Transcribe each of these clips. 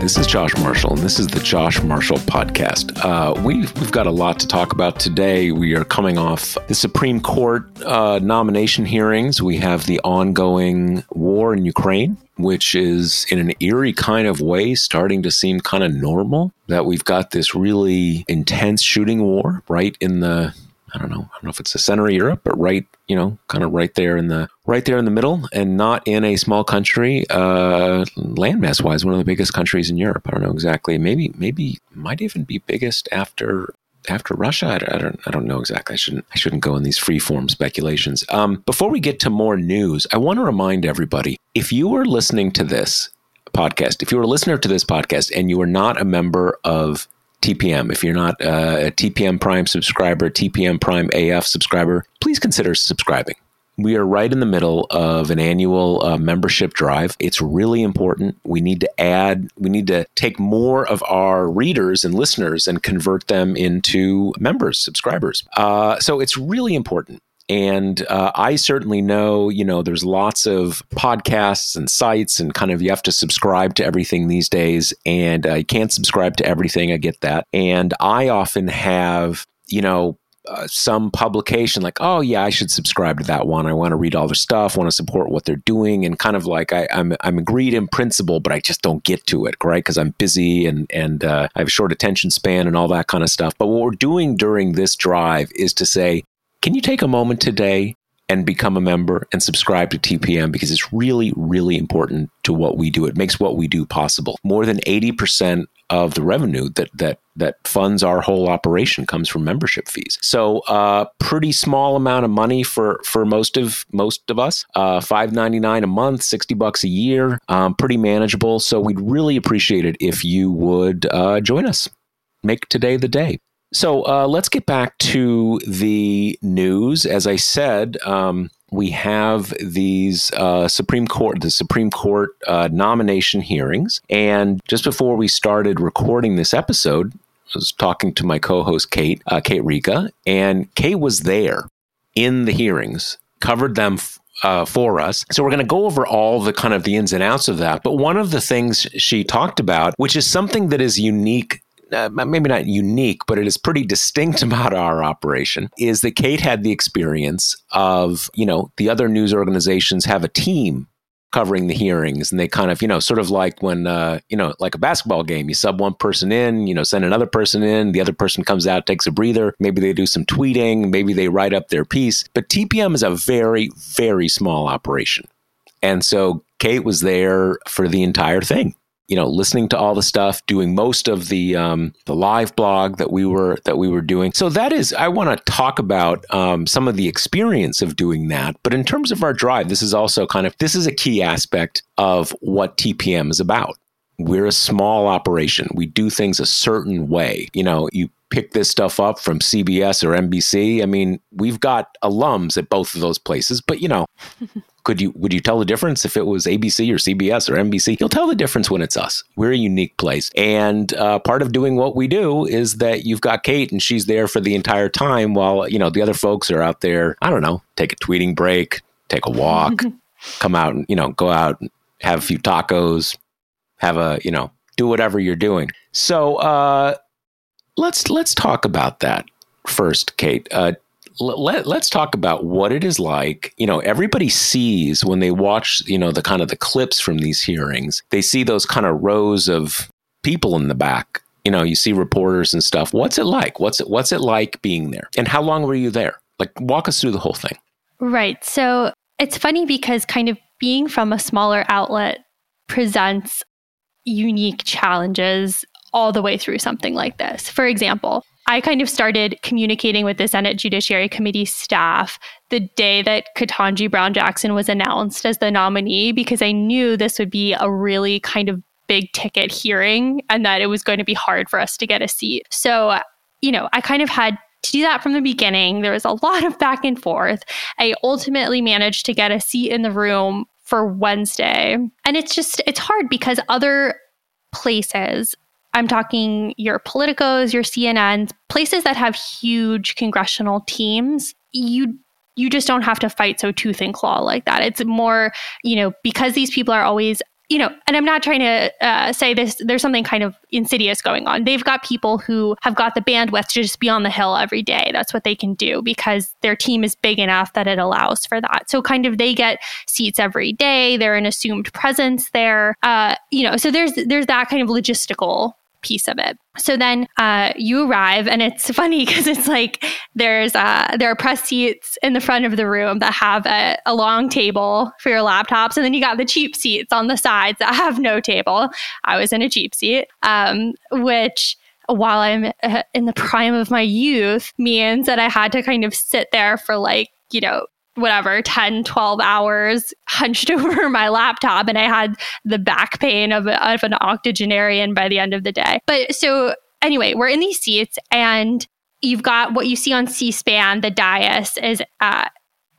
This is Josh Marshall, and this is the Josh Marshall Podcast. We've got a lot to talk about today. We are coming off the Supreme Court nomination hearings. We have the ongoing war in Ukraine, which is in an eerie kind of way starting to seem kind of normal, that we've got this really intense shooting war right in the, I don't know if it's the center of Europe, but right there in the middle, and not in a small country, landmass wise, one of the biggest countries in Europe. I don't know exactly. Maybe might even be biggest after Russia. I don't know exactly. I shouldn't go in these free form speculations. Before we get to more news, I want to remind everybody, if you are listening to this podcast, if you're a listener to this podcast and you are not a member of TPM. If you're not a TPM Prime subscriber, TPM Prime AF subscriber, please consider subscribing. We are right in the middle of an annual membership drive. It's really important. We need to take more of our readers and listeners and convert them into members, subscribers. So it's really important. And I certainly know, there's lots of podcasts and sites and kind of you have to subscribe to everything these days. And you can't subscribe to everything. I get that. And I often have, some publication like, oh, yeah, I should subscribe to that one. I want to read all their stuff, want to support what they're doing. And kind of like I'm agreed in principle, but I just don't get to it, right? Because I'm busy and I have a short attention span and all that kind of stuff. But what we're doing during this drive is to say, can you take a moment today and become a member and subscribe to TPM? Because it's really, really important to what we do. It makes what we do possible. More than 80% of the revenue that funds our whole operation comes from membership fees. So pretty small amount of money for most of us, $5.99 a month, $60 a year, pretty manageable. So we'd really appreciate it if you would join us. Make today the day. So let's get back to the news. As I said, we have these Supreme Court nomination hearings. And just before we started recording this episode, I was talking to my co-host, Kate Riga, and Kate was there in the hearings, covered them for us. So we're going to go over all the kind of the ins and outs of that. But one of the things she talked about, which is something that is unique, maybe not unique, but it is pretty distinct about our operation, is that Kate had the experience of, the other news organizations have a team covering the hearings, and they kind of, sort of like when, like a basketball game, you sub one person in, send another person in, the other person comes out, takes a breather, maybe they do some tweeting, maybe they write up their piece. But TPM is a very, very small operation. And so Kate was there for the entire thing. Listening to all the stuff, doing most of the live blog that we were doing. So that is, I want to talk about some of the experience of doing that. But in terms of our drive, this is also this is a key aspect of what TPM is about. We're a small operation. We do things a certain way. You pick this stuff up from CBS or NBC. I mean, we've got alums at both of those places, but would you tell the difference if it was ABC or CBS or NBC? You'll tell the difference when it's us. We're a unique place. And part of doing what we do is that you've got Kate and she's there for the entire time while, the other folks are out there, take a tweeting break, take a walk, come out and, go out and have a few tacos, have a, do whatever you're doing. So let's talk about that first, Kate. Let's talk about what it is like. You know, everybody sees when they watch, you know, the kind of the clips from these hearings, they see those kind of rows of people in the back. You know, you see reporters and stuff. What's it like? What's it like being there? And how long were you there? Like, walk us through the whole thing. Right. So it's funny because kind of being from a smaller outlet presents unique challenges all the way through something like this. For example, I kind of started communicating with the Senate Judiciary Committee staff the day that Ketanji Brown Jackson was announced as the nominee, because I knew this would be a really kind of big ticket hearing and that it was going to be hard for us to get a seat. So, you know, I kind of had to do that from the beginning. There was a lot of back and forth. I ultimately managed to get a seat in the room for Wednesday. And it's hard because other places, I'm talking your Politicos, your CNNs, places that have huge congressional teams, you just don't have to fight so tooth and claw like that. It's more, you know, because these people are always, you know, and I'm not trying to say this, there's something kind of insidious going on. They've got people who have got the bandwidth to just be on the Hill every day. That's what they can do because their team is big enough that it allows for that. So kind of they get seats every day. They're an assumed presence there. You know, so there's that kind of logistical piece of it. So then you arrive, and it's funny because it's like there are press seats in the front of the room that have a long table for your laptops, and then you got the cheap seats on the sides that have no table. I was in a cheap seat, which, while I'm in the prime of my youth, means that I had to kind of sit there for, like, you know, whatever, 10, 12 hours hunched over my laptop, and I had the back pain of an octogenarian by the end of the day. But so anyway, we're in these seats, and you've got what you see on C-SPAN, the dais is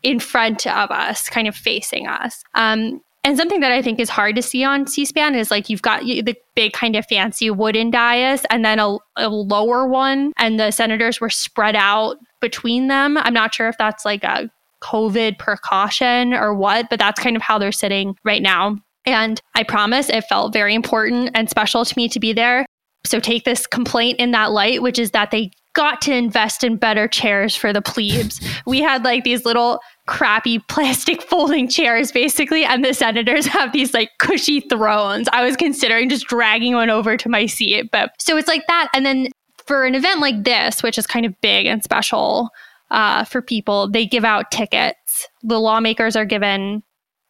in front of us, kind of facing us. And something that I think is hard to see on C-SPAN is, like, you've got the big kind of fancy wooden dais and then a lower one, and the senators were spread out between them. I'm not sure if that's like a COVID precaution or what, but that's kind of how they're sitting right now. And I promise it felt very important and special to me to be there. So take this complaint in that light, which is that they got to invest in better chairs for the plebes. We had like these little crappy plastic folding chairs, basically, and the senators have these like cushy thrones. I was considering just dragging one over to my seat, but so it's like that. And then for an event like this, which is kind of big and special, for people, they give out tickets. The lawmakers are given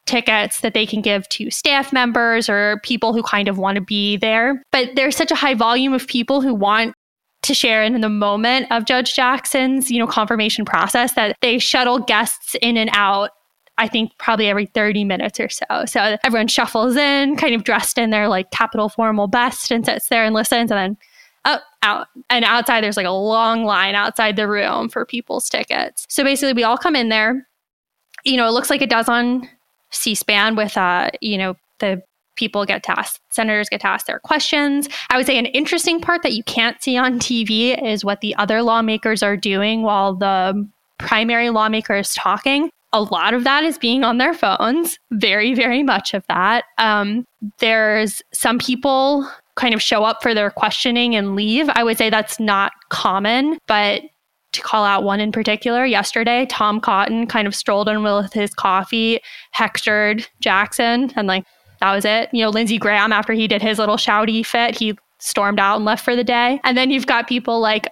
tickets that they can give to staff members or people who kind of want to be there. But there's such a high volume of people who want to share in the moment of Judge Jackson's, you know, confirmation process that they shuttle guests in and out, I think probably every 30 minutes or so. So everyone shuffles in, kind of dressed in their like capital formal best, and sits there and listens, and then up, out. And outside, there's like a long line outside the room for people's tickets. So basically, we all come in there. You know, it looks like it does on C-SPAN with, you know, the people get to ask, senators get to ask their questions. I would say an interesting part that you can't see on TV is what the other lawmakers are doing while the primary lawmaker is talking. A lot of that is being on their phones, very, very much of that. There's some people kind of show up for their questioning and leave. I would say that's not common, but to call out one in particular, yesterday, Tom Cotton kind of strolled in with his coffee, hectored Jackson, and like, that was it. You know, Lindsey Graham, after he did his little shouty fit, he stormed out and left for the day. And then you've got people like,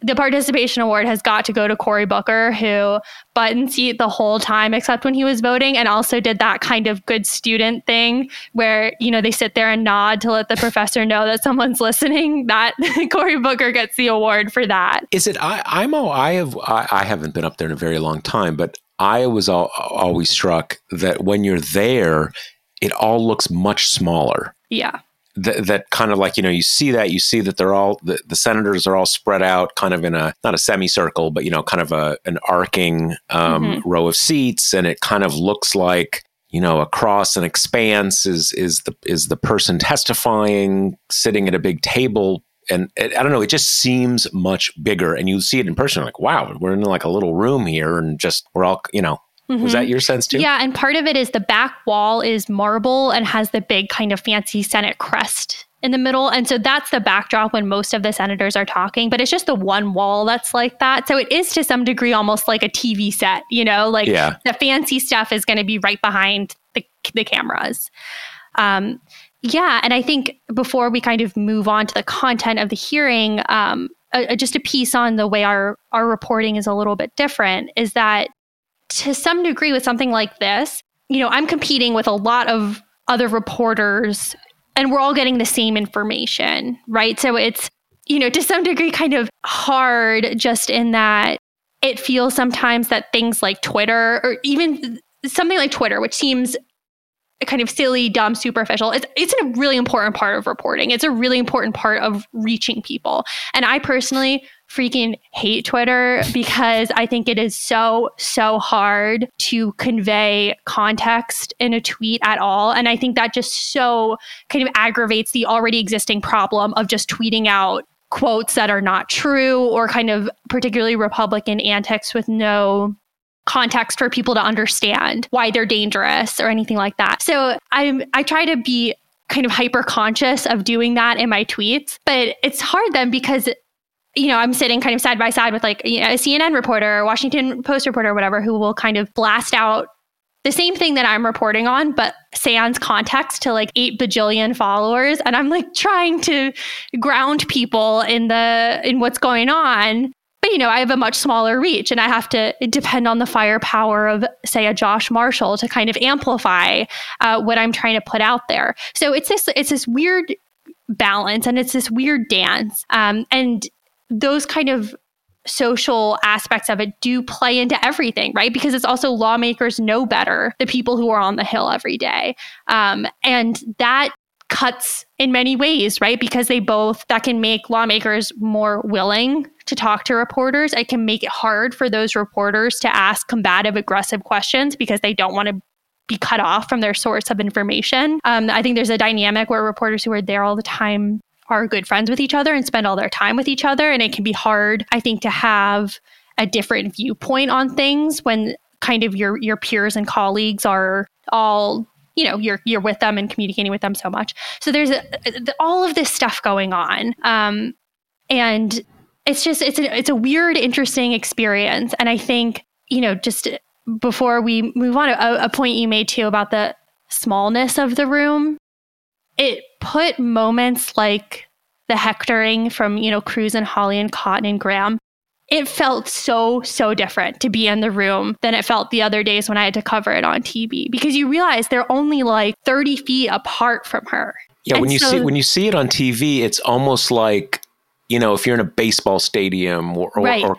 the participation award has got to go to Cory Booker, who button seat the whole time except when he was voting, and also did that kind of good student thing where, you know, they sit there and nod to let the professor know that someone's listening. That Cory Booker gets the award for that. Is it IMO? I haven't been up there in a very long time, but I was always struck that when you're there, it all looks much smaller. Yeah. That kind of like, you know, you see that they're all, the senators are all spread out kind of in a, not a semicircle, but, you know, kind of an arcing row of seats. And it kind of looks like, you know, across an expanse is the person testifying, sitting at a big table. And I don't know, it just seems much bigger. And you see it in person, like, wow, we're in like a little room here, and just, we're all, you know. Mm-hmm. Was that your sense too? Yeah, and part of it is the back wall is marble and has the big kind of fancy Senate crest in the middle. And so that's the backdrop when most of the senators are talking, but it's just the one wall that's like that. So it is to some degree almost like a TV set, you know, like the fancy stuff is going to be right behind the cameras. Yeah. And I think before we kind of move on to the content of the hearing, just a piece on the way our reporting is a little bit different is that to some degree with something like this, you know, I'm competing with a lot of other reporters and we're all getting the same information, right? So it's, you know, to some degree kind of hard just in that it feels sometimes that things like Twitter or even something like Twitter, which seems kind of silly, dumb, superficial. It's a really important part of reporting. It's a really important part of reaching people. And I personally freaking hate Twitter because I think it is so hard to convey context in a tweet at all. And I think that just so kind of aggravates the already existing problem of just tweeting out quotes that are not true or kind of particularly Republican antics with no context for people to understand why they're dangerous or anything like that. So I try to be kind of hyper conscious of doing that in my tweets, but it's hard then because, you know, I'm sitting kind of side by side with like, you know, a CNN reporter, or Washington Post reporter, or whatever, who will kind of blast out the same thing that I'm reporting on, but sans context to like 8 bajillion followers. And I'm like trying to ground people in what's going on. But, you know, I have a much smaller reach and I have to depend on the firepower of, say, a Josh Marshall to kind of amplify what I'm trying to put out there. So it's this weird balance and it's this weird dance. And those kind of social aspects of it do play into everything, right? Because it's also lawmakers know better, the people who are on the Hill every day. And that cuts in many ways, right? Because that can make lawmakers more willing to talk to reporters. It can make it hard for those reporters to ask combative, aggressive questions because they don't want to be cut off from their source of information. I think there's a dynamic where reporters who are there all the time are good friends with each other and spend all their time with each other. And it can be hard, I think, to have a different viewpoint on things when kind of your peers and colleagues are all, you know, you're with them and communicating with them so much. So there's all of this stuff going on. And it's just, it's a weird, interesting experience. And I think, you know, just before we move on, a point you made too about the smallness of the room, it put moments like the hectoring from, you know, Cruz and Hawley and Cotton and Graham. It felt so different to be in the room than it felt the other days when I had to cover it on TV because you realize they're only like 30 feet apart from her. Yeah, and when you see it on TV, it's almost like, you know, if you're in a baseball stadium or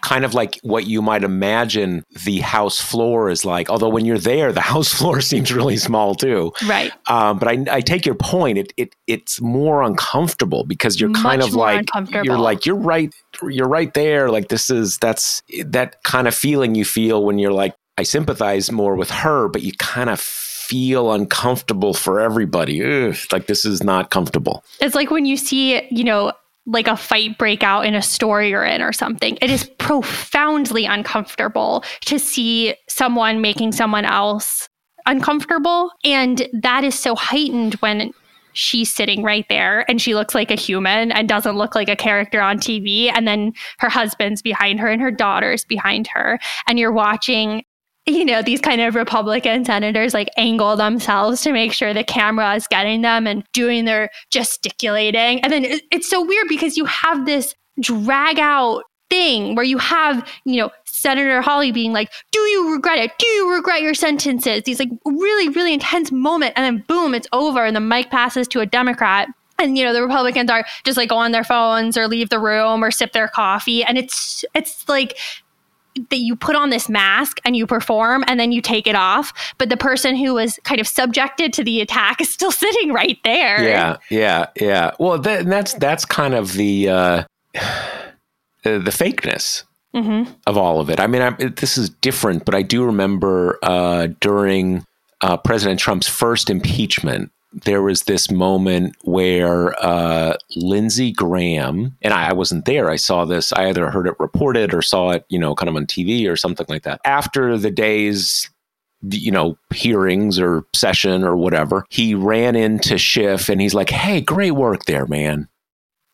kind of like what you might imagine the house floor is like, although when you're there, the house floor seems really small too. Right. But I take your point. It's more uncomfortable because you're kind of like, you're right there. Like that's that kind of feeling you feel when you're like, I sympathize more with her, but you kind of feel uncomfortable for everybody. Ugh, like this is not comfortable. It's like when you see, you know, like a fight break out in a store you're in or something. It is profoundly uncomfortable to see someone making someone else uncomfortable. And that is so heightened when she's sitting right there and she looks like a human and doesn't look like a character on TV. And then her husband's behind her and her daughter's behind her. And you're watching, you know, these kind of Republican senators like angle themselves to make sure the camera is getting them and doing their gesticulating. And then it's so weird because you have this drag out thing where you have, you know, Senator Hawley being like, do you regret it? Do you regret your sentences? These like really, really intense moment. And then boom, it's over. And the mic passes to a Democrat. And, you know, the Republicans are just like on their phones or leave the room or sip their coffee. And it's like that you put on this mask and you perform and then you take it off. But the person who was kind of subjected to the attack is still sitting right there. Yeah. Well, that's kind of the fakeness of all of it. I mean, this is different, but I do remember during President Trump's first impeachment, there was this moment where Lindsey Graham, and I wasn't there, I saw this, I either heard it reported or saw it, you know, kind of on TV or something like that. After the days you know, hearings or session or whatever, he ran into Schiff and he's like, hey, great work there, man.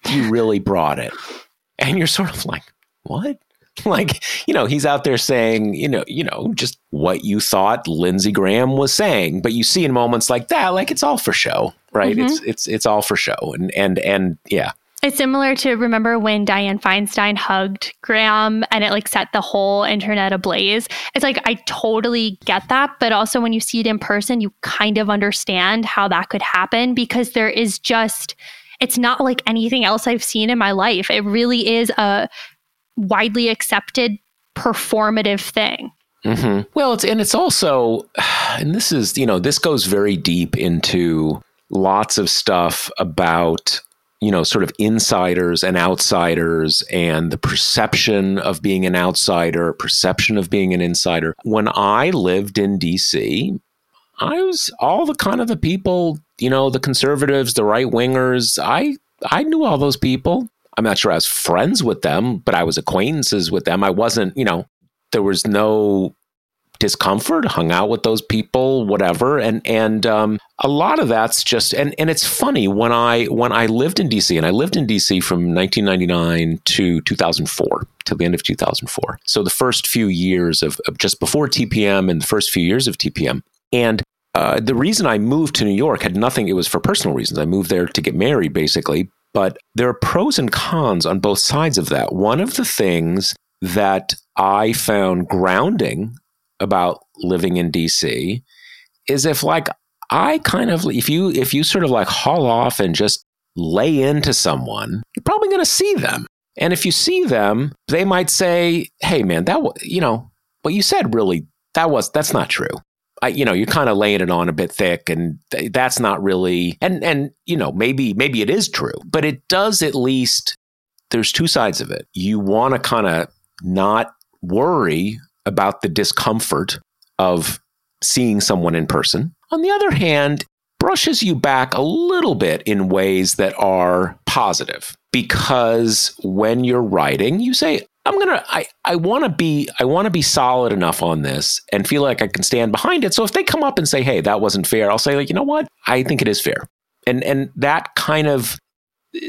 You really brought it. And you're sort of like, what? Like, you know, he's out there saying, you know, just what you thought Lindsey Graham was saying. But you see in moments like that, like it's all for show, right? Mm-hmm. It's all for show. And yeah. It's similar to, remember when Dianne Feinstein hugged Graham and it like set the whole internet ablaze? It's like, I totally get that. But also when you see it in person, you kind of understand how that could happen, because there is just, it's not like anything else I've seen in my life. It really is a widely accepted performative thing. Mm-hmm. Well, it's also, and this is, you know, this goes very deep into lots of stuff about, you know, sort of insiders and outsiders and the perception of being an outsider, perception of being an insider. When I lived in DC, I was all the kind of the people, you know, the conservatives, the right wingers. I knew all those people. I'm not sure I was friends with them, but I was acquaintances with them. I wasn't, you know, there was no discomfort, hung out with those people, whatever. And a lot of that's just, and it's funny, when I lived in DC, and I lived in DC from 1999 to 2004, till the end of 2004. So the first few years of just before TPM and the first few years of TPM. And the reason I moved to New York had nothing, it was for personal reasons. I moved there to get married, basically. But there are pros and cons on both sides of that. One of the things that I found grounding about living in DC is if like I kind of, if you sort of like haul off and just lay into someone, you're probably going to see them. And if you see them, they might say, hey man, that, you know, what you said really, that's not true. You know, you're kind of laying it on a bit thick, and that's not really, and you know, maybe it is true, but it does, at least there's two sides of it. You want to kind of not worry about the discomfort of seeing someone in person. On the other hand, brushes you back a little bit in ways that are positive, because when you're writing, you say, I want to be solid enough on this and feel like I can stand behind it. So if they come up and say, hey, that wasn't fair, I'll say, like, you know what? I think it is fair. And that kind of,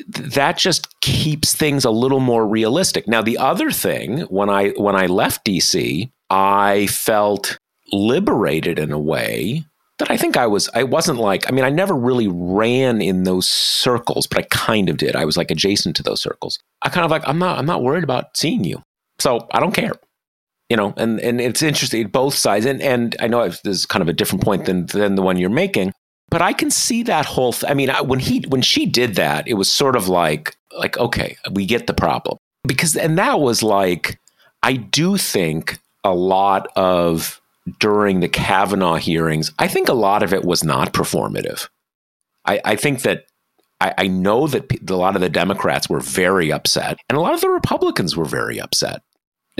that just keeps things a little more realistic. Now, the other thing, when I left DC, I felt liberated in a way that I think I wasn't like, I mean, I never really ran in those circles, but I kind of did. I was like adjacent to those circles. I kind of like, I'm not worried about seeing you. So I don't care, you know, and it's interesting, both sides. And I know this is kind of a different point than the one you're making, but I can see that whole thing. I mean, when she did that, it was sort of like, okay, we get the problem, because, and that was like, I do think a lot of, during the Kavanaugh hearings, I think a lot of it was not performative. I think that I know that a lot of the Democrats were very upset, and a lot of the Republicans were very upset.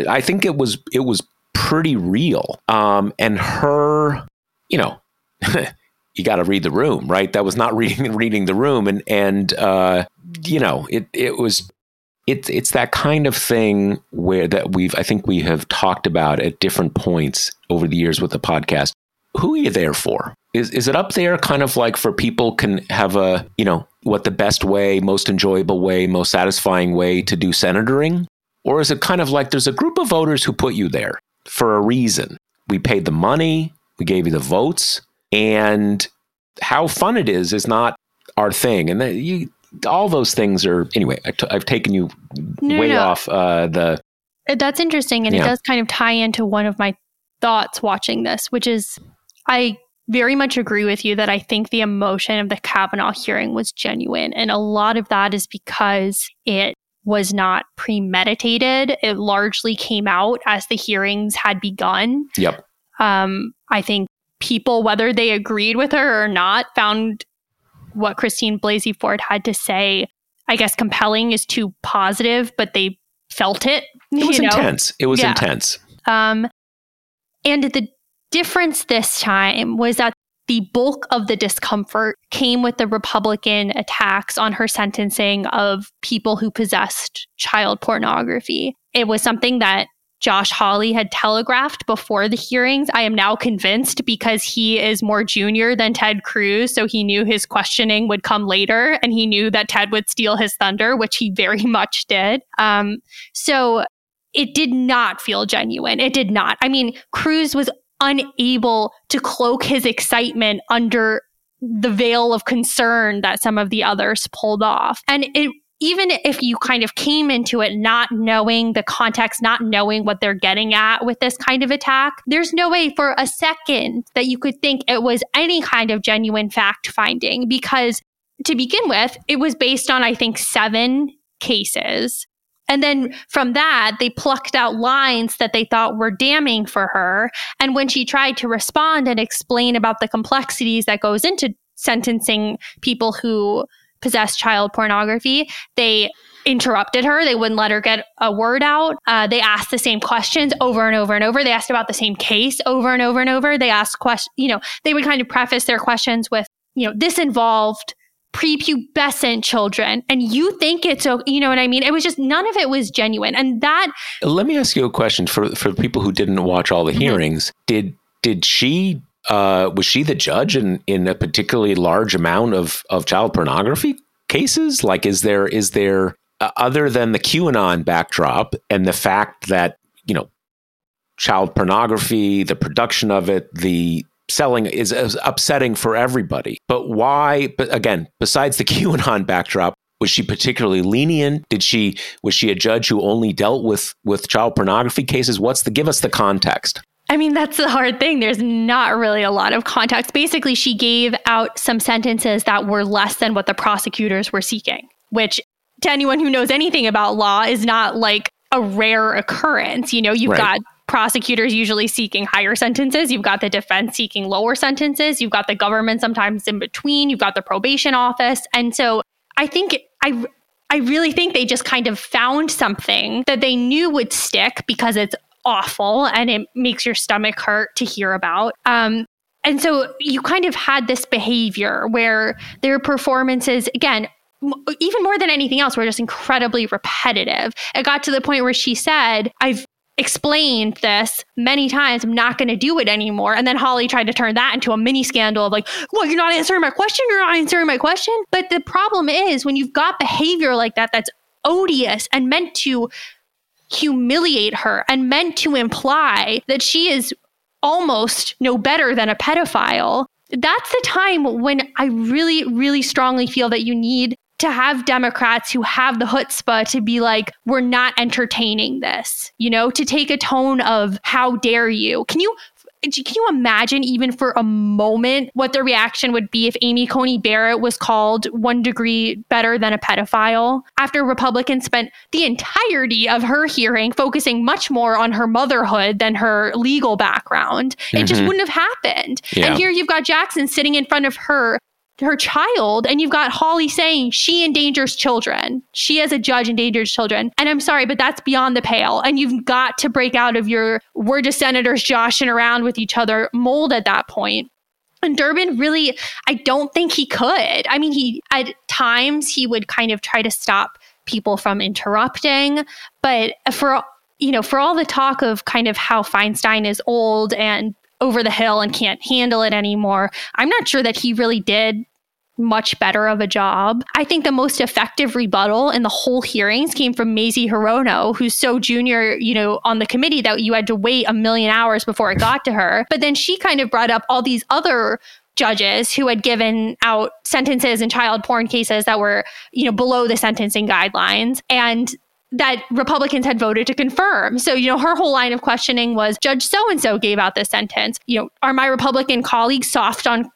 I think it was pretty real. And her, you know, you got to read the room, right? That was not reading the room, and you know, it was. It's that kind of thing where that I think we have talked about at different points over the years with the podcast. Who are you there for? Is it up there kind of like for people can have a, you know, what the best way, most enjoyable way, most satisfying way to do senatoring? Or is it kind of like there's a group of voters who put you there for a reason? We paid the money, we gave you the votes, and how fun it is not our thing. And that you, all those things are, anyway, I've taken you off the... That's interesting. And it does kind of tie into one of my thoughts watching this, which is I very much agree with you that I think the emotion of the Kavanaugh hearing was genuine. And a lot of that is because it was not premeditated. It largely came out as the hearings had begun. Yep. I think people, whether they agreed with her or not, found what Christine Blasey Ford had to say, I guess compelling is too positive, but they felt it. It was intense. It was intense. And the difference this time was that the bulk of the discomfort came with the Republican attacks on her sentencing of people who possessed child pornography. It was something that Josh Hawley had telegraphed before the hearings. I am now convinced because he is more junior than Ted Cruz, so he knew his questioning would come later, and he knew that Ted would steal his thunder, which he very much did. So it did not feel genuine. It did not. I mean, Cruz was unable to cloak his excitement under the veil of concern that some of the others pulled off. And it, even if you kind of came into it not knowing the context, not knowing what they're getting at with this kind of attack, there's no way for a second that you could think it was any kind of genuine fact-finding, because to begin with, it was based on, I think, 7 cases. And then from that, they plucked out lines that they thought were damning for her. And when she tried to respond and explain about the complexities that goes into sentencing people who possess child pornography, they interrupted her. They wouldn't let her get a word out. They asked the same questions over and over and over. They asked about the same case over and over and over. They asked questions, you know, they would kind of preface their questions with, you know, this involved prepubescent children, and you think it's okay, you know what I mean? It was just, none of it was genuine. And that... Let me ask you a question for people who didn't watch all the hearings. Did she, was she the judge in a particularly large amount of child pornography cases? Like, is there other than the QAnon backdrop and the fact that, you know, child pornography, the production of it, the selling is upsetting for everybody. But why, but again, besides the QAnon backdrop, was she particularly lenient? Was she a judge who only dealt with child pornography cases? Give us the context. I mean, that's the hard thing. There's not really a lot of context. Basically, she gave out some sentences that were less than what the prosecutors were seeking, which to anyone who knows anything about law is not like a rare occurrence. You know, you've got prosecutors usually seeking higher sentences. You've got the defense seeking lower sentences. You've got the government sometimes in between. You've got the probation office. And so I think, I really think they just kind of found something that they knew would stick because it's awful and it makes your stomach hurt to hear about. And so you kind of had this behavior where their performances, again, even more than anything else, were just incredibly repetitive. It got to the point where she said, I've explained this many times, I'm not going to do it anymore. And then Hawley tried to turn that into a mini scandal of like, well, you're not answering my question. But the problem is when you've got behavior like that, that's odious and meant to humiliate her and meant to imply that she is almost no better than a pedophile. That's the time when I really, really strongly feel that you need to have Democrats who have the chutzpah to be like, we're not entertaining this, you know, to take a tone of how dare you. Can you imagine even for a moment what the reaction would be if Amy Coney Barrett was called one degree better than a pedophile after Republicans spent the entirety of her hearing focusing much more on her motherhood than her legal background? It just wouldn't have happened. Yeah. And here you've got Jackson sitting in front of her child, and you've got Hawley saying she endangers children. She as a judge endangers children. And I'm sorry, but that's beyond the pale. And you've got to break out of your we're just senators joshing around with each other mold at that point. And Durbin really, I don't think he could. I mean, he at times he would kind of try to stop people from interrupting. But for all the talk of kind of how Feinstein is old and over the hill and can't handle it anymore, I'm not sure that he really did much better of a job. I think the most effective rebuttal in the whole hearings came from Mazie Hirono, who's so junior, you know, on the committee that you had to wait a million hours before it got to her. But then she kind of brought up all these other judges who had given out sentences in child porn cases that were, you know, below the sentencing guidelines, and that Republicans had voted to confirm. So, you know, her whole line of questioning was, Judge so-and-so gave out this sentence. You know, are my Republican colleagues soft on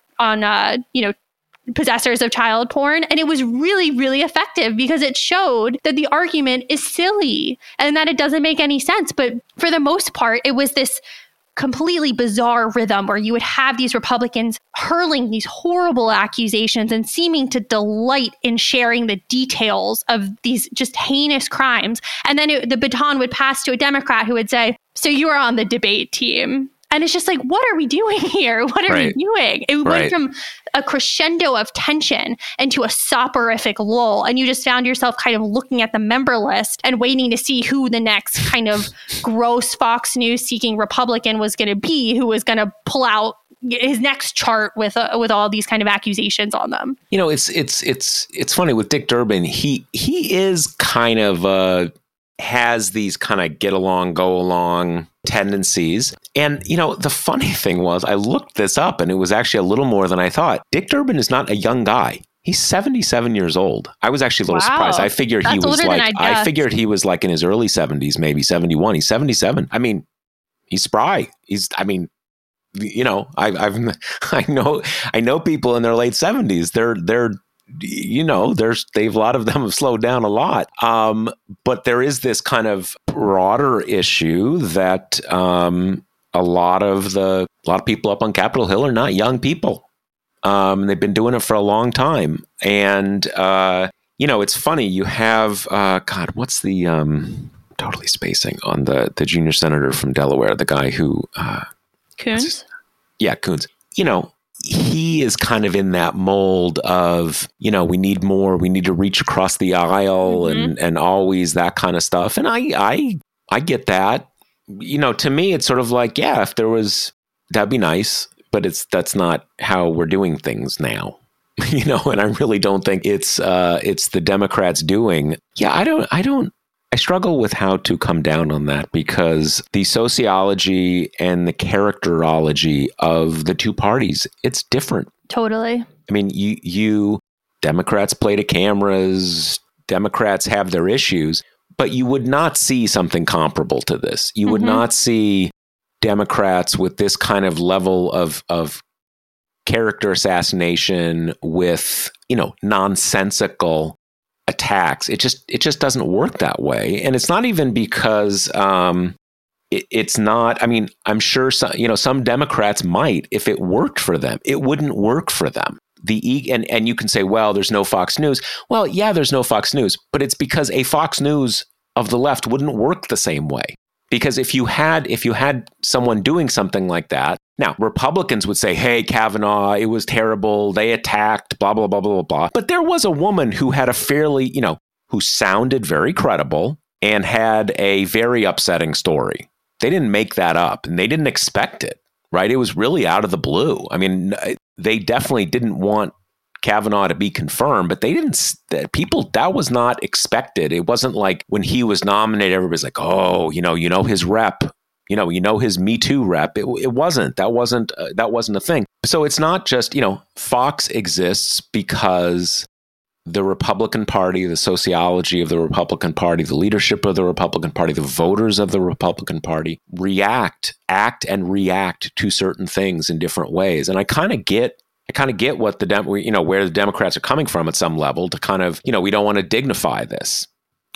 possessors of child porn? And it was really, really effective because it showed that the argument is silly and that it doesn't make any sense. But for the most part, it was this completely bizarre rhythm where you would have these Republicans hurling these horrible accusations and seeming to delight in sharing the details of these just heinous crimes. And then the baton would pass to a Democrat who would say, so you are on the debate team. And it's just like, what are we doing here? What are we doing? It went from a crescendo of tension into a soporific lull. And you just found yourself kind of looking at the member list and waiting to see who the next kind of gross Fox News seeking Republican was going to be, who was going to pull out his next chart with all these kind of accusations on them. You know, it's funny with Dick Durbin. He is kind of has these kind of get along, go along tendencies. And, you know, the funny thing was I looked this up and it was actually a little more than I thought. Dick Durbin is not a young guy. He's 77 years old. I was actually a little surprised. I figured he was like, in his early 70s, maybe 71. He's 77. I mean, he's spry. You know, I know people in their late 70s. They've a lot of them have slowed down a lot. But there is this kind of broader issue that a lot of people up on Capitol Hill are not young people. They've been doing it for a long time, and you know, it's funny. You have what's the totally spacing on the junior senator from Delaware, the guy who Coons? Yeah, Coons. You know, he is kind of in that mold of, you know, we need more, we need to reach across the aisle, mm-hmm. and always that kind of stuff. And I get that. You know, to me, it's sort of like, yeah, if there was, that'd be nice, but that's not how we're doing things now. You know, and I really don't think it's the Democrats doing. Yeah, I struggle with how to come down on that, because the sociology and the characterology of the two parties, it's different. Totally. I mean, you Democrats play to cameras, Democrats have their issues, but you would not see something comparable to this. You would mm-hmm. not see Democrats with this kind of level of character assassination, with, you know, nonsensical attacks. It just doesn't work that way. And it's not even because it's not, I mean, I'm sure some Democrats might, if it worked for them. It wouldn't work for them. And you can say, well, there's no Fox News. Well, yeah, there's no Fox News, but it's because a Fox News of the left wouldn't work the same way. Because if you had someone doing something like that, now Republicans would say, hey, Kavanaugh, it was terrible. They attacked, blah, blah, blah, blah, blah. But there was a woman who had a fairly, you know, who sounded very credible and had a very upsetting story. They didn't make that up, and they didn't expect it, right? It was really out of the blue. I mean, they definitely didn't want Kavanaugh to be confirmed, but they didn't, people, that was not expected. It wasn't like when he was nominated, everybody's like, oh, you know, his rep, you know, his Me Too rep. That wasn't a thing. So it's not just, you know, Fox exists because the Republican Party, the sociology of the Republican Party, the leadership of the Republican Party, the voters of the Republican Party act and react to certain things in different ways. And I kind of get what where the Democrats are coming from at some level, to kind of, you know, we don't want to dignify this,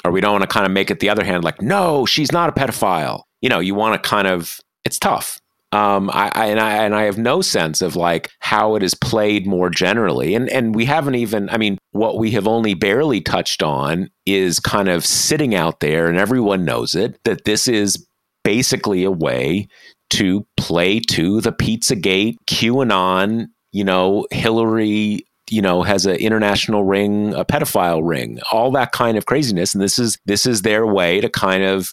or we don't want to kind of make it the other hand, like, no, she's not a pedophile. You know, you want to kind of, it's tough. I have no sense of like how it is played more generally. And we haven't even, I mean, what we have only barely touched on is kind of sitting out there, and everyone knows it, that this is basically a way to play to the Pizzagate, QAnon. You know, Hillary, you know, has an international ring, a pedophile ring, all that kind of craziness. And this is their way to kind of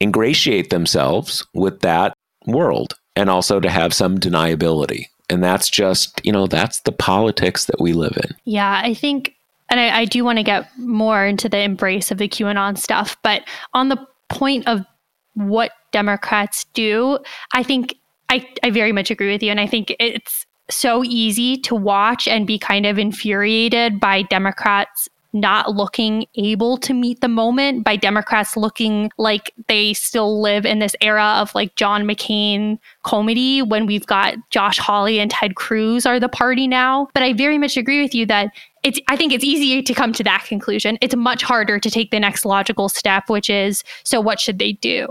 ingratiate themselves with that world, and also to have some deniability. And that's just, you know, that's the politics that we live in. Yeah, I think, and I do want to get more into the embrace of the QAnon stuff, but on the point of what Democrats do, I think I very much agree with you. And I think it's so easy to watch and be kind of infuriated by Democrats not looking able to meet the moment, by Democrats looking like they still live in this era of like John McCain comedy, when we've got Josh Hawley and Ted Cruz are the party now. But I very much agree with you that I think it's easy to come to that conclusion. It's much harder to take the next logical step, which is, so what should they do?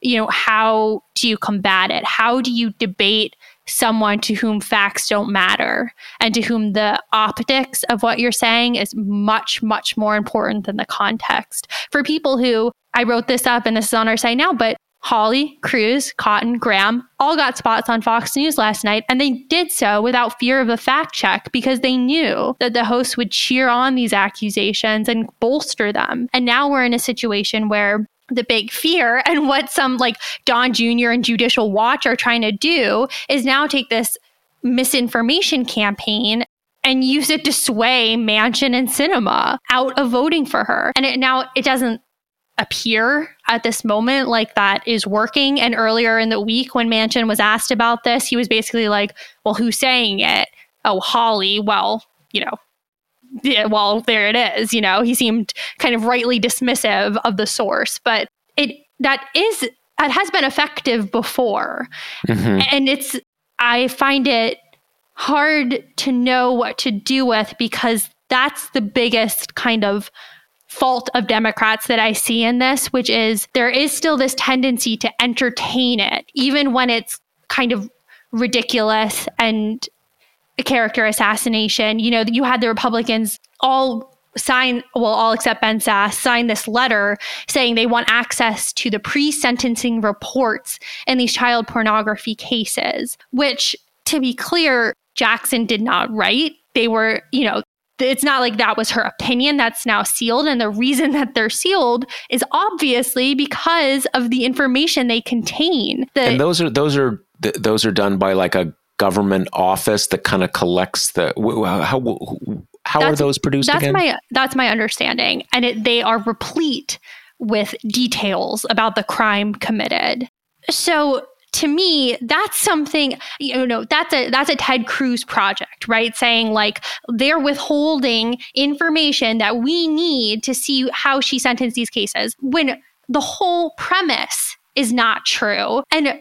You know, how do you combat it? How do you debate someone to whom facts don't matter, and to whom the optics of what you're saying is much, much more important than the context? For people who, I wrote this up and this is on our site now, but Hawley, Cruz, Cotton, Graham all got spots on Fox News last night, and they did so without fear of a fact check because they knew that the hosts would cheer on these accusations and bolster them. And now we're in a situation where the big fear and what some like Don Jr. and Judicial Watch are trying to do is now take this misinformation campaign and use it to sway Manchin and Sinema out of voting for her. And it doesn't appear at this moment like that is working. And earlier in the week when Manchin was asked about this, he was basically like, well, who's saying it? Oh, Hawley. Well, you know, yeah, well, there it is. You know, he seemed kind of rightly dismissive of the source, but that has been effective before. Mm-hmm. And I find it hard to know what to do with, because that's the biggest kind of fault of Democrats that I see in this, which is there is still this tendency to entertain it, even when it's kind of ridiculous and a character assassination. You know, you had the Republicans all except Ben Sasse, signed this letter saying they want access to the pre-sentencing reports in these child pornography cases, which, to be clear, Jackson did not write. They were, you know, it's not like that was her opinion. That's now sealed. And the reason that they're sealed is obviously because of the information they contain. And those are done by like a government office that kind of collects the, how are those produced again? That's my understanding. And they are replete with details about the crime committed. So to me, that's something, you know, that's a Ted Cruz project, right? Saying like they're withholding information that we need to see how she sentenced these cases, when the whole premise is not true. And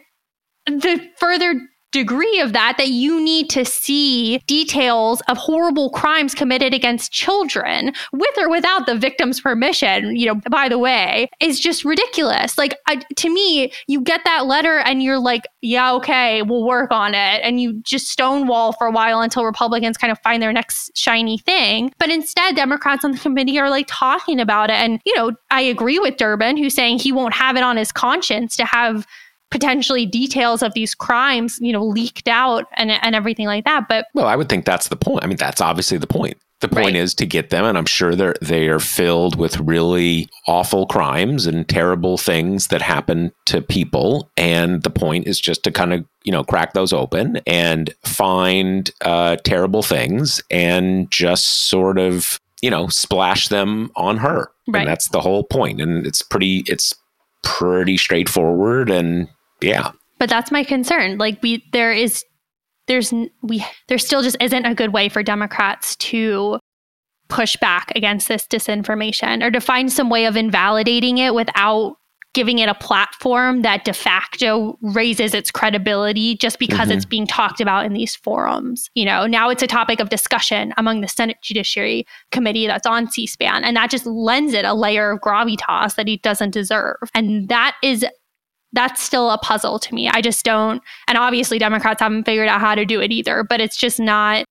the further degree of that you need to see details of horrible crimes committed against children with or without the victim's permission, you know, by the way, is just ridiculous. Like, to me, you get that letter and you're like, yeah, okay, we'll work on it. And you just stonewall for a while until Republicans kind of find their next shiny thing. But instead, Democrats on the committee are like talking about it. And, you know, I agree with Durbin, who's saying he won't have it on his conscience to have potentially details of these crimes, you know, leaked out and everything like that. But well, I would think that's the point. I mean, that's obviously the point. The point right. is to get them, and I'm sure they are filled with really awful crimes and terrible things that happen to people. And the point is just to kind of, you know, crack those open and find terrible things and just sort of, you know, splash them on her. Right. And that's the whole point. And it's pretty straightforward. And yeah. But that's my concern. Like there still just isn't a good way for Democrats to push back against this disinformation, or to find some way of invalidating it without giving it a platform that de facto raises its credibility just because mm-hmm. it's being talked about in these forums. You know, now it's a topic of discussion among the Senate Judiciary Committee that's on C-SPAN, and that just lends it a layer of gravitas that it doesn't deserve. And that's still a puzzle to me. I just don't, and obviously Democrats haven't figured out how to do it either, but it's just not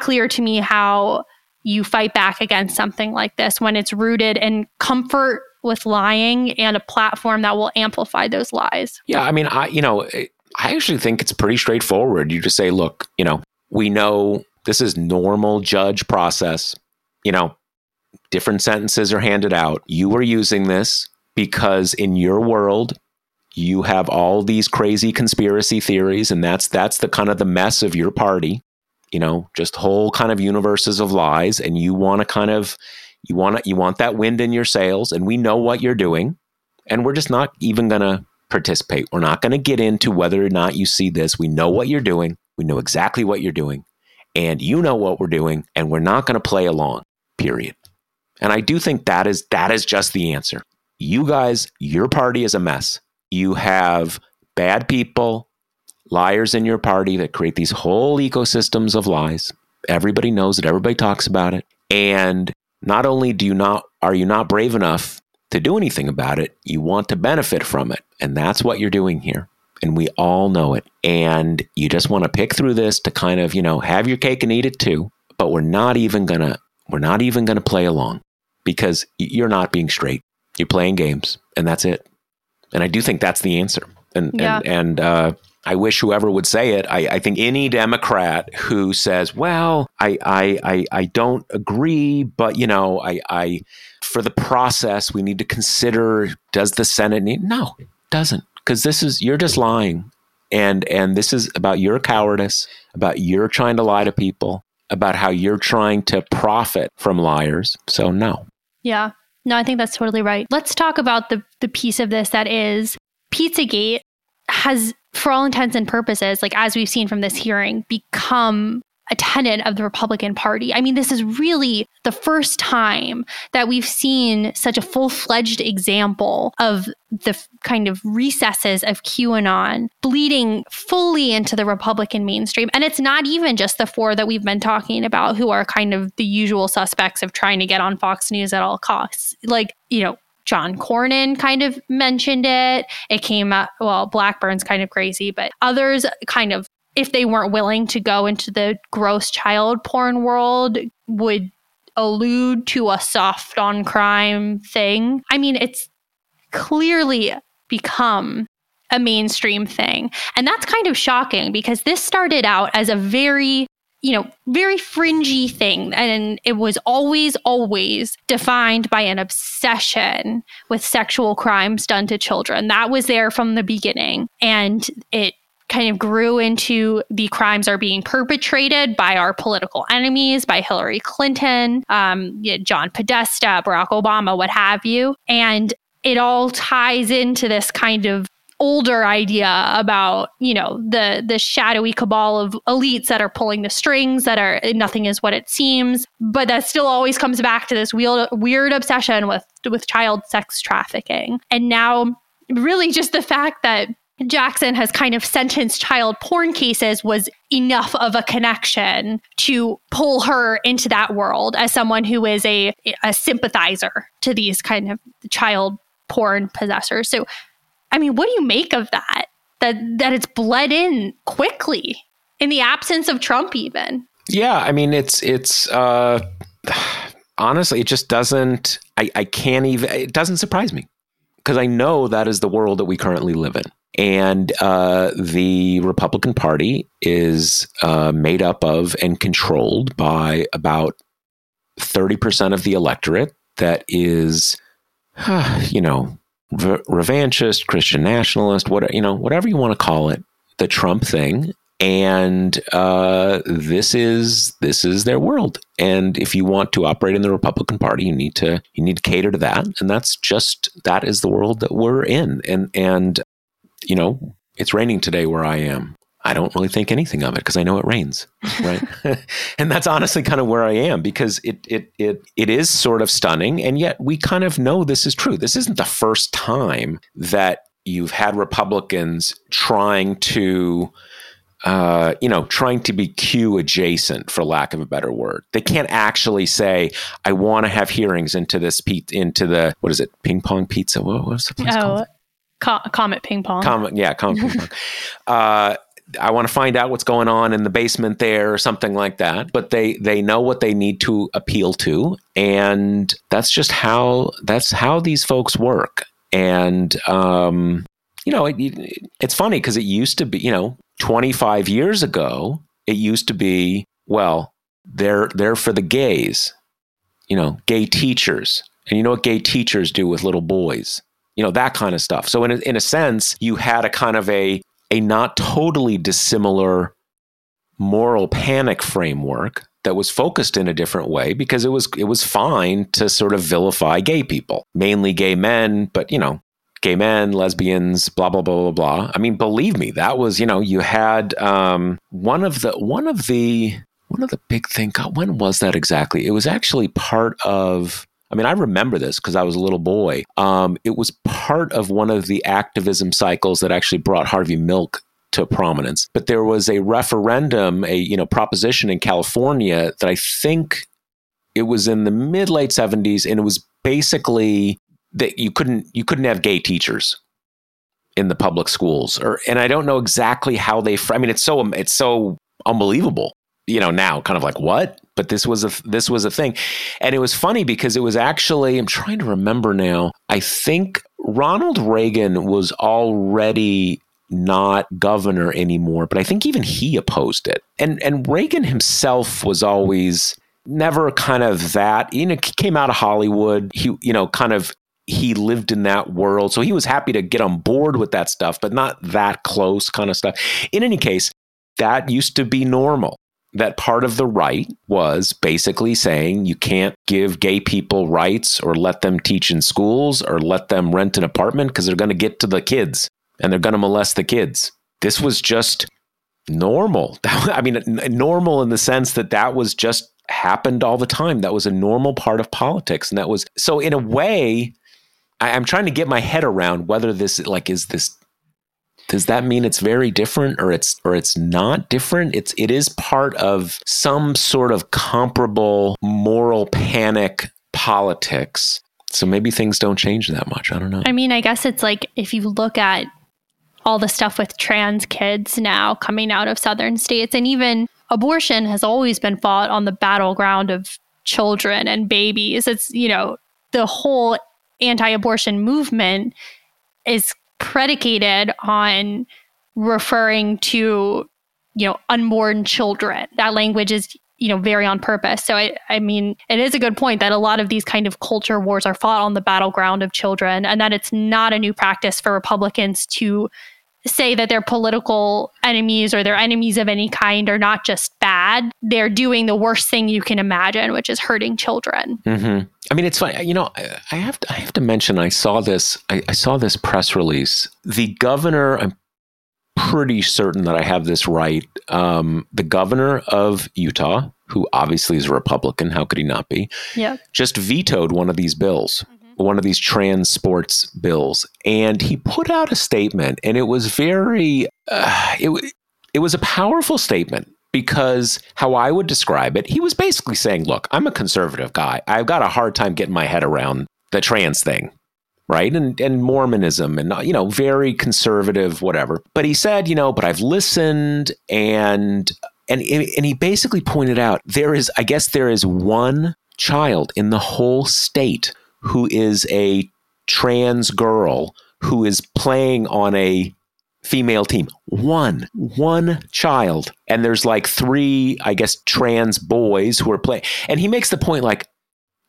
clear to me how you fight back against something like this when it's rooted in comfort with lying and a platform that will amplify those lies. Yeah, I mean, I actually think it's pretty straightforward. You just say, look, you know, we know this is normal judge process. You know, different sentences are handed out. You are using this because in your world, you have all these crazy conspiracy theories, and that's the kind of the mess of your party. You know, just whole kind of universes of lies, and you want to kind of you want that wind in your sails, and we know what you're doing, and we're just not even going to participate. We're not going to get into whether or not you see this. We know what you're doing. We know exactly what you're doing, and you know what we're doing, and we're not going to play along, period. And I do think that is just the answer. You guys, your party is a mess. You have bad people, liars in your party that create these whole ecosystems of lies. Everybody knows it. Everybody talks about it. And not only are you not brave enough to do anything about it, you want to benefit from it. And that's what you're doing here. And we all know it. And you just want to pick through this to kind of, you know, have your cake and eat it too. But we're not even going to play along, because you're not being straight. You're playing games, and that's it. And I do think that's the answer. And I wish whoever would say it, I think any Democrat who says, well, I don't agree, but, you know, I for the process, we need to consider, does the Senate need? No, it doesn't. Because this is, you're just lying. And this is about your cowardice, about your trying to lie to people, about how you're trying to profit from liars. So no. Yeah. No, I think that's totally right. Let's talk about the piece of this that is Pizzagate has, for all intents and purposes, like as we've seen from this hearing, become a tenet of the Republican Party. I mean, this is really the first time that we've seen such a full-fledged example of the kind of recesses of QAnon bleeding fully into the Republican mainstream. And it's not even just the four that we've been talking about who are kind of the usual suspects of trying to get on Fox News at all costs. Like, you know, John Cornyn kind of mentioned it. It came up, well, Blackburn's kind of crazy, but others kind of, if they weren't willing to go into the gross child porn world, would allude to a soft on crime thing. I mean, it's clearly become a mainstream thing. And that's kind of shocking because this started out as a very, you know, very fringy thing. And it was always defined by an obsession with sexual crimes done to children. That was there from the beginning. And it kind of grew into the crimes are being perpetrated by our political enemies, by Hillary Clinton, John Podesta, Barack Obama, what have you. And it all ties into this kind of older idea about, you know, the shadowy cabal of elites that are pulling the strings, that are nothing is what it seems. But that still always comes back to this weird obsession with child sex trafficking. And now really just the fact that Jackson has kind of sentenced child porn cases was enough of a connection to pull her into that world as someone who is a sympathizer to these kind of child porn possessors. So, I mean, what do you make of that? That it's bled in quickly in the absence of Trump even? Yeah, I mean, it's honestly, it just doesn't, I can't even, it doesn't surprise me because I know that is the world that we currently live in. And the Republican Party is made up of and controlled by about 30% of the electorate that is, you know, revanchist, Christian nationalist, whatever you want to call it, the Trump thing. And this is their world. And if you want to operate in the Republican Party, you need to cater to that. And that is the world that we're in. And you know, it's raining today where I am. I don't really think anything of it because I know it rains, right? And that's honestly kind of where I am because it is sort of stunning. And yet we kind of know this is true. This isn't the first time that you've had Republicans trying to be Q adjacent, for lack of a better word. They can't actually say, I want to have hearings into this, what is it? Ping pong pizza. What was the place called? Comet ping pong. Comet ping pong. I want to find out what's going on in the basement there or something like that. But they know what they need to appeal to. And that's just how these folks work. And, you know, it's funny because it used to be, you know, 25 years ago, it used to be, well, they're for the gays, you know, gay teachers. And you know what gay teachers do with little boys? You know, that kind of stuff. So in a sense, you had a kind of a not totally dissimilar moral panic framework that was focused in a different way because it was fine to sort of vilify gay people, mainly gay men, but, you know, gay men, lesbians, blah, blah, blah, blah, blah. I mean, believe me, that was, you know, you had one of the big thing. God, when was that exactly? It was actually part of. I mean, I remember this because I was a little boy. It was part of one of the activism cycles that actually brought Harvey Milk to prominence. But there was a referendum, proposition in California that I think it was in the mid-late 70s. And it was basically that you couldn't have gay teachers in the public schools. And I don't know exactly how they, I mean, it's so unbelievable, you know, now kind of like what? But this was a thing. And it was funny because it was actually, I'm trying to remember now, I think Ronald Reagan was already not governor anymore, but I think even he opposed it. And Reagan himself was always never kind of that, you know, came out of Hollywood. He, you know, kind of, he lived in that world. So he was happy to get on board with that stuff, but not that close kind of stuff. In any case, that used to be normal. That part of the right was basically saying you can't give gay people rights or let them teach in schools or let them rent an apartment because they're going to get to the kids and they're going to molest the kids. This was just normal. I mean, normal in the sense that that was just happened all the time. That was a normal part of politics. And that was, so in a way, I'm trying to get my head around whether this, like, is this, does that mean it's very different or it's not different? It is part of some sort of comparable moral panic politics. So maybe things don't change that much. I don't know. I mean, I guess it's like if you look at all the stuff with trans kids now coming out of southern states, and even abortion has always been fought on the battleground of children and babies. It's, you know, the whole anti-abortion movement is predicated on referring to, you know, unborn children. That language is, you know, very on purpose. So I mean, it is a good point that a lot of these kind of culture wars are fought on the battleground of children, and that it's not a new practice for Republicans to say that their political enemies or their enemies of any kind are not just bad. They're doing the worst thing you can imagine, which is hurting children. Mm-hmm. I mean, it's funny. You know, I have to mention, I saw this press release. The governor, I'm pretty certain that I have this right. The governor of Utah, who obviously is a Republican, how could he not be? Yeah. Just vetoed one of these bills. One of these trans sports bills. And he put out a statement, and it was very, it was a powerful statement, because how I would describe it, he was basically saying, look, I'm a conservative guy. I've got a hard time getting my head around the trans thing, right? And Mormonism and, you know, very conservative, whatever. But he said, you know, but I've listened, and he basically pointed out there is one child in the whole state who is a trans girl who is playing on a female team. One child. And there's like three, I guess, trans boys who are playing. And he makes the point, like,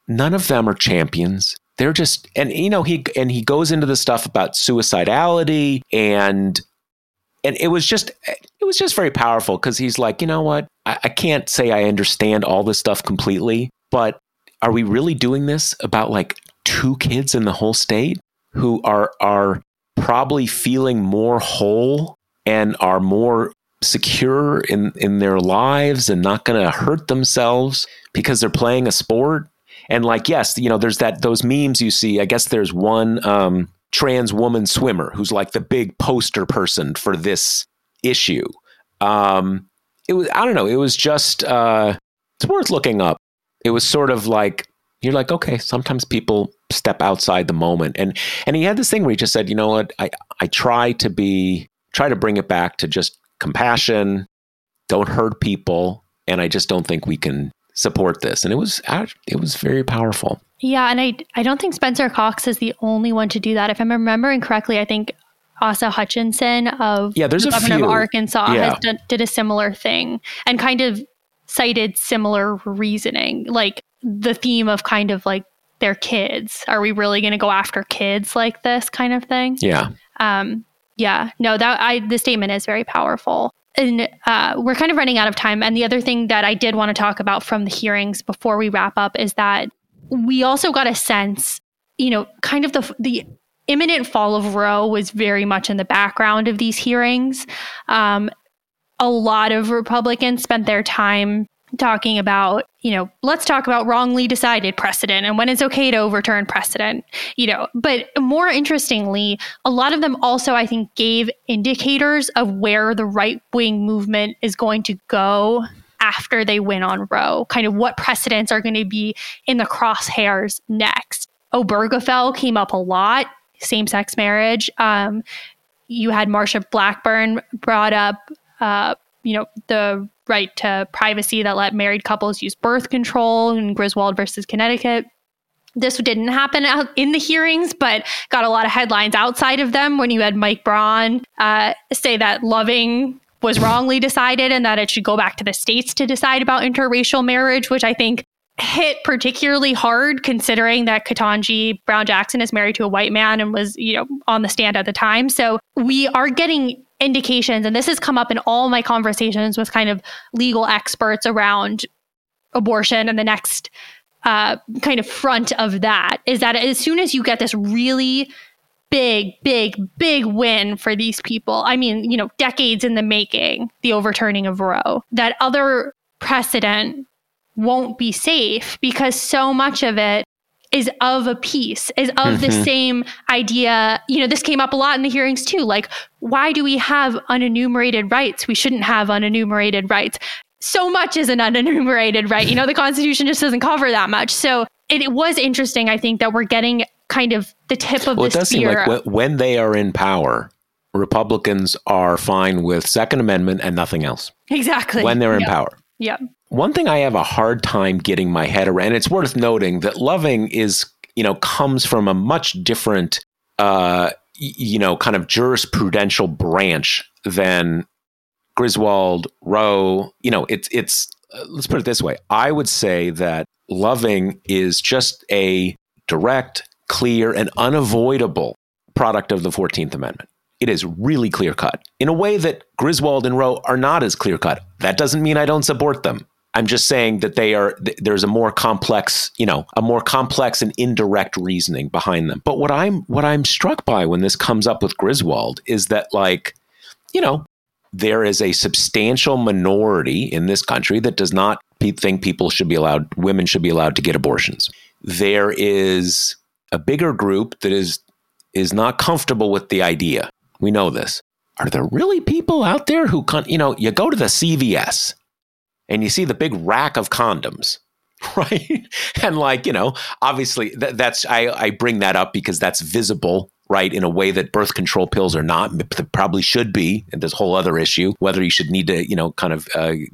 none of them are champions. They're just, and, you know, he goes into the stuff about suicidality, and it was just very powerful, because he's like, you know what? I can't say I understand all this stuff completely, but are we really doing this about like two kids in the whole state who are probably feeling more whole and are more secure in their lives and not going to hurt themselves because they're playing a sport? And like, yes, you know, there's those memes you see. I guess there's one trans woman swimmer who's like the big poster person for this issue. It was just it's worth looking up. It was sort of like, you're like, okay, sometimes people step outside the moment. And he had this thing where he just said, you know what, I try to bring it back to just compassion, don't hurt people, and I just don't think we can support this. And it was very powerful. Yeah, and I don't think Spencer Cox is the only one to do that. If I'm remembering correctly, I think Asa Hutchinson of Arkansas did a similar thing and kind of cited similar reasoning, like the theme of kind of like their kids. Are we really going to go after kids like this kind of thing? Yeah. The statement is very powerful. And we're kind of running out of time. And the other thing that I did want to talk about from the hearings before we wrap up is that we also got a sense, you know, kind of the imminent fall of Roe was very much in the background of these hearings. A lot of Republicans spent their time talking about, you know, let's talk about wrongly decided precedent and when it's okay to overturn precedent, you know. But more interestingly, a lot of them also, I think, gave indicators of where the right-wing movement is going to go after they win on Roe, kind of what precedents are going to be in the crosshairs next. Obergefell came up a lot, same-sex marriage. You had Marsha Blackburn brought up, the right to privacy that let married couples use birth control in Griswold versus Connecticut. This didn't happen out in the hearings, but got a lot of headlines outside of them when you had Mike Braun say that Loving was wrongly decided and that it should go back to the states to decide about interracial marriage, which I think hit particularly hard considering that Ketanji Brown Jackson is married to a white man and was, on the stand at the time. So we are getting indications, and this has come up in all my conversations with kind of legal experts around abortion and the next kind of front of that, is that as soon as you get this really big win for these people, I mean, decades in the making, the overturning of Roe, that other precedent won't be safe because so much of it is of a piece, is of the same idea. This came up a lot in the hearings too. Like, why do we have unenumerated rights? We shouldn't have unenumerated rights. So much is an unenumerated right. The Constitution just doesn't cover that much. So it was interesting, I think, that we're getting kind of the tip of the spear. Well, it does seem like when they are in power, Republicans are fine with Second Amendment and nothing else. Exactly. When they're in power. Yeah. One thing I have a hard time getting my head around, and it's worth noting that Loving is, comes from a much different, kind of jurisprudential branch than Griswold, Roe. Let's put it this way. I would say that Loving is just a direct, clear, and unavoidable product of the 14th Amendment. It is really clear-cut in a way that Griswold and Roe are not as clear-cut. That doesn't mean I don't support them. I'm just saying that they are. There's a more complex, and indirect reasoning behind them. But what I'm struck by when this comes up with Griswold is that, there is a substantial minority in this country that does not think women should be allowed to get abortions. There is a bigger group that is not comfortable with the idea. We know this. Are there really people out there who, you go to the CVS and you see the big rack of condoms, right? And obviously that's, I bring that up because that's visible, right? In a way that birth control pills are not, but probably should be. And there's a whole other issue, whether you should need to,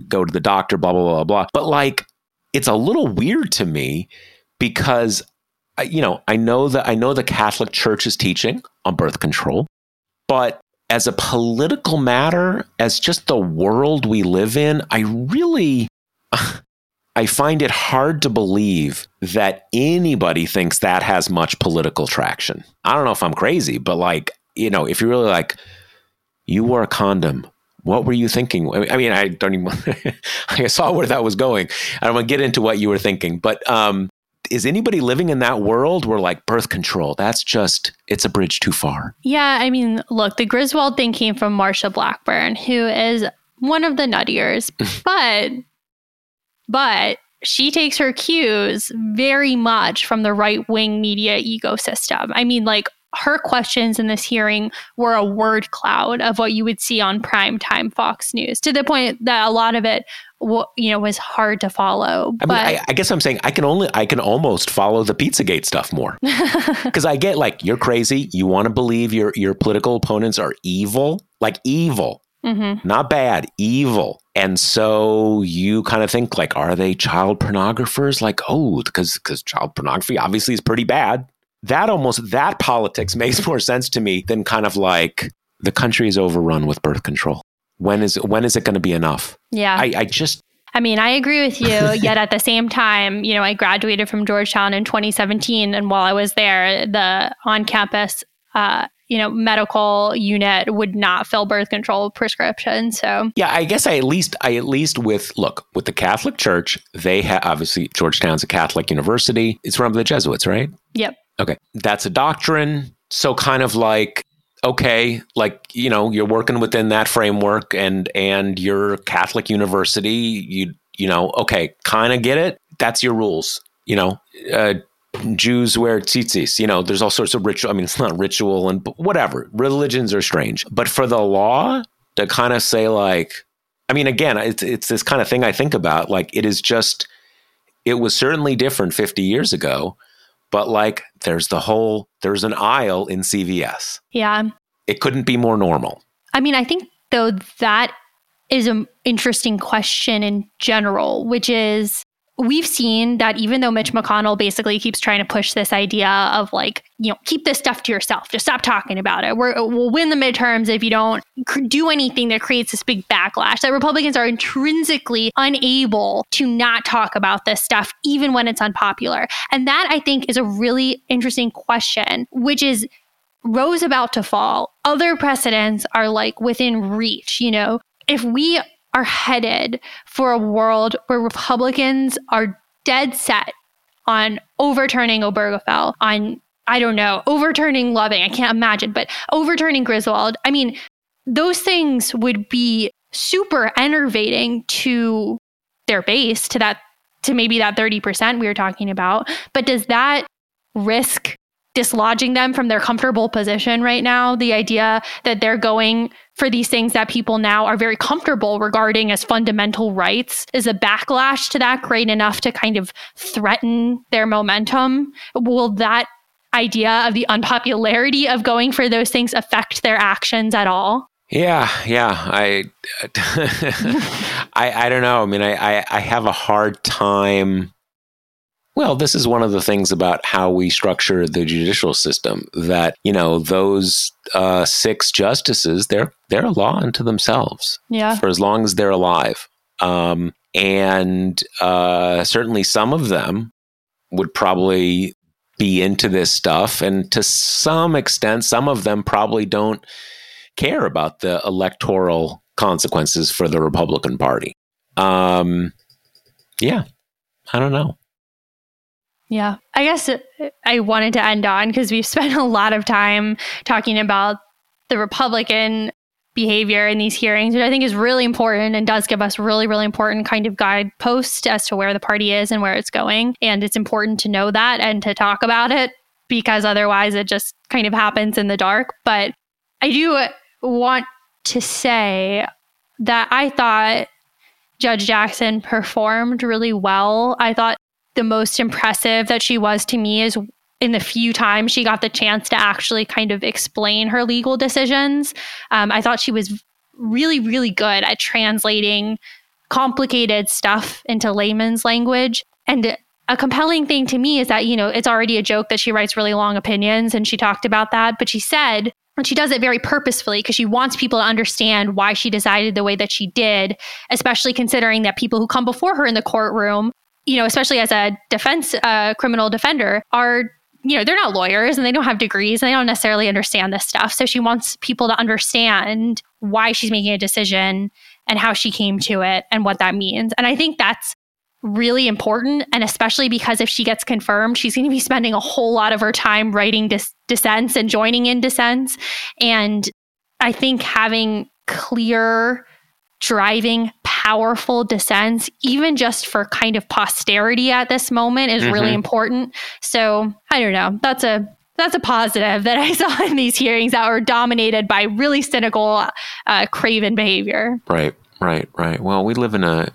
go to the doctor, blah, blah, blah, blah. But it's a little weird to me because I know the Catholic Church is teaching on birth control, but as a political matter, as just the world we live in, I find it hard to believe that anybody thinks that has much political traction. I don't know if I'm crazy, but if you're really you wore a condom, what were you thinking? I mean, I don't even, I saw where that was going. I don't want to get into what you were thinking, but, is anybody living in that world where birth control, that's just, it's a bridge too far? Yeah. I mean, look, the Griswold thing came from Marsha Blackburn, who is one of the nuttiers, but she takes her cues very much from the right-wing media ecosystem. I mean, her questions in this hearing were a word cloud of what you would see on primetime Fox News, to the point that a lot of it was hard to follow. But I mean, I guess I'm saying I can almost follow the Pizzagate stuff more because I get you're crazy. You want to believe your political opponents are evil, mm-hmm. Not bad, evil. And so you kind of think are they child pornographers? Because child pornography obviously is pretty bad. That politics makes more sense to me than the country is overrun with birth control. When is it going to be enough? Yeah. I agree with you. Yet at the same time, I graduated from Georgetown in 2017. And while I was there, the on-campus, medical unit would not fill birth control prescriptions. So yeah, I guess I at least with the Catholic Church, they have, obviously Georgetown's a Catholic university. It's run by the Jesuits, right? Yep. Okay. That's a doctrine. So kind of you're working within that framework and your Catholic university, kind of get it. That's your rules. Jews wear tzitzis, there's all sorts of ritual. I mean, it's not ritual and whatever. Religions are strange. But for the law to kind of say I mean, again, it's this kind of thing I think about, it was certainly different 50 years ago. But there's an aisle in CVS. Yeah. It couldn't be more normal. I mean, I think though that is an interesting question in general, which is we've seen that even though Mitch McConnell basically keeps trying to push this idea of like, you know, keep this stuff to yourself, just stop talking about it. We'll win the midterms if you don't do anything that creates this big backlash, that Republicans are intrinsically unable to not talk about this stuff, even when it's unpopular. And that, I think, is a really interesting question, which is Roe's about to fall. Other precedents are like within reach, you know, if we are headed for a world where Republicans are dead set on overturning Obergefell, on, I don't know, overturning Loving, I can't imagine, but overturning Griswold. I mean, those things would be super enervating to their base, to that, to maybe that 30% we were talking about. But does that risk dislodging them from their comfortable position right now? The idea that they're going for these things that people now are very comfortable regarding as fundamental rights, is a backlash to that great enough to kind of threaten their momentum? Will that idea of the unpopularity of going for those things affect their actions at all? Yeah. I don't know. I mean, I have a hard time. Well, this is one of the things about how we structure the judicial system, that, you know, those 6 justices, they're a law unto themselves for as long as they're alive. And certainly some of them would probably be into this stuff. And to some extent, some of them probably don't care about the electoral consequences for the Republican Party. I don't know. Yeah, I guess I wanted to end on, because we've spent a lot of time talking about the Republican behavior in these hearings, which I think is really important and does give us really, really important kind of guideposts as to where the party is and where it's going. And it's important to know that and to talk about it, because otherwise it just kind of happens in the dark. But I do want to say that I thought Judge Jackson performed really well. I thought the most impressive that she was to me is in the few times she got the chance to actually kind of explain her legal decisions. I thought she was really, really good at translating complicated stuff into layman's language. And a compelling thing to me is that, you know, it's already a joke that she writes really long opinions, and she talked about that, but she said, and she does it very purposefully because she wants people to understand why she decided the way that she did, especially considering that people who come before her in the courtroom, you know, especially as a defense criminal defender, are, you know, they're not lawyers and they don't have degrees and they don't necessarily understand this stuff. So she wants people to understand why she's making a decision and how she came to it and what that means. And I think that's really important. And especially because if she gets confirmed, she's going to be spending a whole lot of her time writing dissents and joining in dissents. And I think having clear, driving, powerful dissents, even just for kind of posterity at this moment, is really important. So I don't know. That's a positive that I saw in these hearings that were dominated by really cynical, craven behavior. Right. Well, we live in a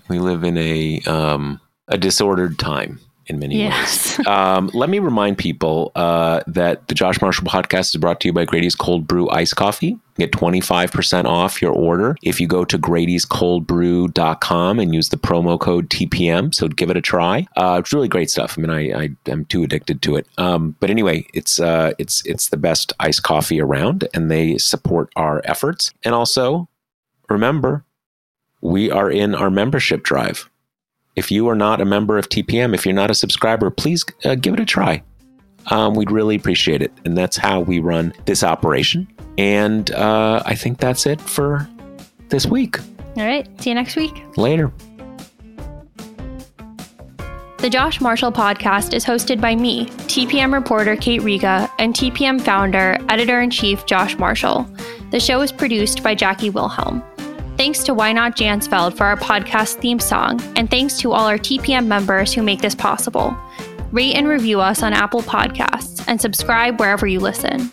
disordered time in many ways. Let me remind people that the Josh Marshall podcast is brought to you by Grady's Cold Brew Iced Coffee. Get 25% off your order if you go to Grady'sColdBrew.com and use the promo code TPM. So give it a try. It's really great stuff. I mean, I am too addicted to it. But anyway, it's the best iced coffee around, and they support our efforts. And also, remember, we are in our membership drive. If you are not a member of TPM, if you're not a subscriber, please give it a try. We'd really appreciate it. And that's how we run this operation. And I think that's it for this week. All right. See you next week. Later. The Josh Marshall podcast is hosted by me, TPM reporter Kate Riga, and TPM founder, editor-in-chief Josh Marshall. The show is produced by Jackie Wilhelm. Thanks to Why Not Jansfeld for our podcast theme song, and thanks to all our TPM members who make this possible. Rate and review us on Apple Podcasts and subscribe wherever you listen.